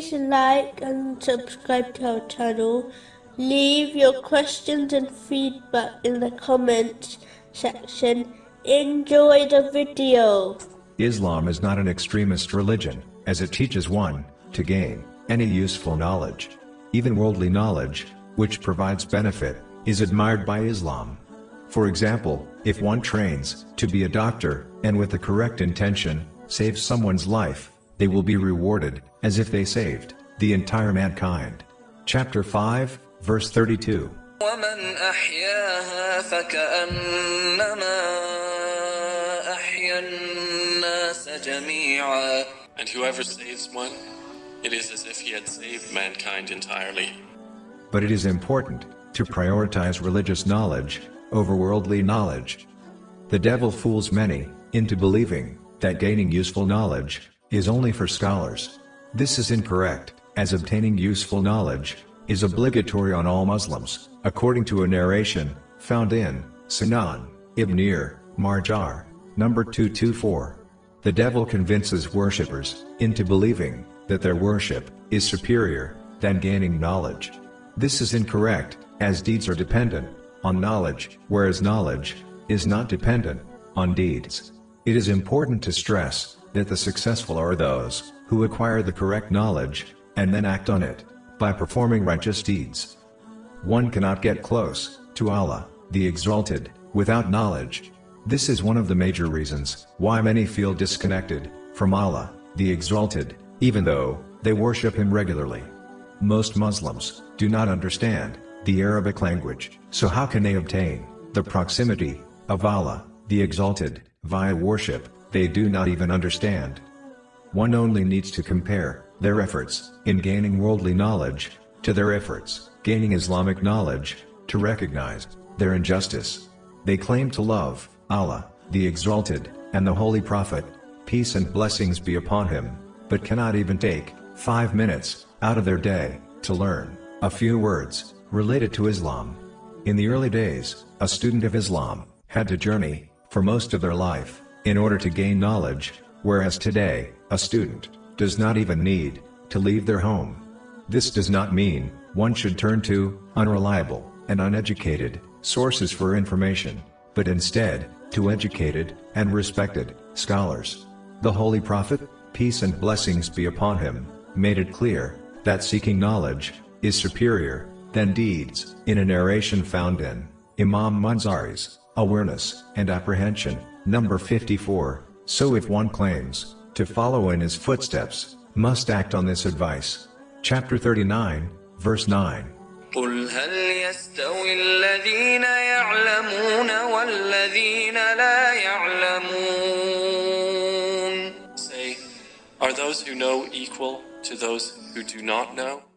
Please like and subscribe to our channel. Leave your questions and feedback in the comments section. Enjoy the video. Islam is not an extremist religion, as it teaches one to gain any useful knowledge. Even worldly knowledge, which provides benefit, is admired by Islam. For example, if one trains to be a doctor, and with the correct intention, saves someone's life, they will be rewarded, as if they saved the entire mankind. Chapter 5, verse 32. وَمَنْ أَحْيَاهَا فَكَأَنَّمَا أَحْيَا النَّاسَ جَمِيعًا. And whoever saves one, it is as if he had saved mankind entirely. But it is important to prioritize religious knowledge over worldly knowledge. The devil fools many into believing that gaining useful knowledge is only for scholars. This is incorrect, as obtaining useful knowledge is obligatory on all Muslims, according to a narration found in Sunan Ibn Majah, number 224. The devil convinces worshippers into believing that their worship is superior than gaining knowledge. This is incorrect, as deeds are dependent on knowledge, whereas knowledge is not dependent on deeds. It is important to stress that the successful are those who acquire the correct knowledge and then act on it by performing righteous deeds. One cannot get close to Allah, the Exalted, without knowledge. This is one of the major reasons why many feel disconnected from Allah, the Exalted, even though they worship Him regularly. Most Muslims do not understand the Arabic language, so how can they obtain the proximity of Allah, the Exalted, via worship they do not even understand? One only needs to compare their efforts in gaining worldly knowledge to their efforts gaining Islamic knowledge to recognize their injustice. They claim to love Allah, the Exalted, and the Holy Prophet, peace and blessings be upon him, but cannot even take 5 minutes out of their day to learn a few words related to Islam. In the early days, a student of Islam had to journey for most of their life in order to gain knowledge, whereas today, a student does not even need to leave their home. This does not mean one should turn to unreliable and uneducated sources for information, but instead, to educated and respected scholars. The Holy Prophet, peace and blessings be upon him, made it clear that seeking knowledge is superior than deeds, in a narration found in Imam Munzari's Awareness and Apprehension, number 54, so if one claims to follow in his footsteps, must act on this advice. Chapter 39, verse 9. قُلْ هَلْ يَسْتَوِي الَّذِينَ يَعْلَمُونَ وَالَّذِينَ لَا يَعْلَمُونَ. Say, are those who know equal to those who do not know?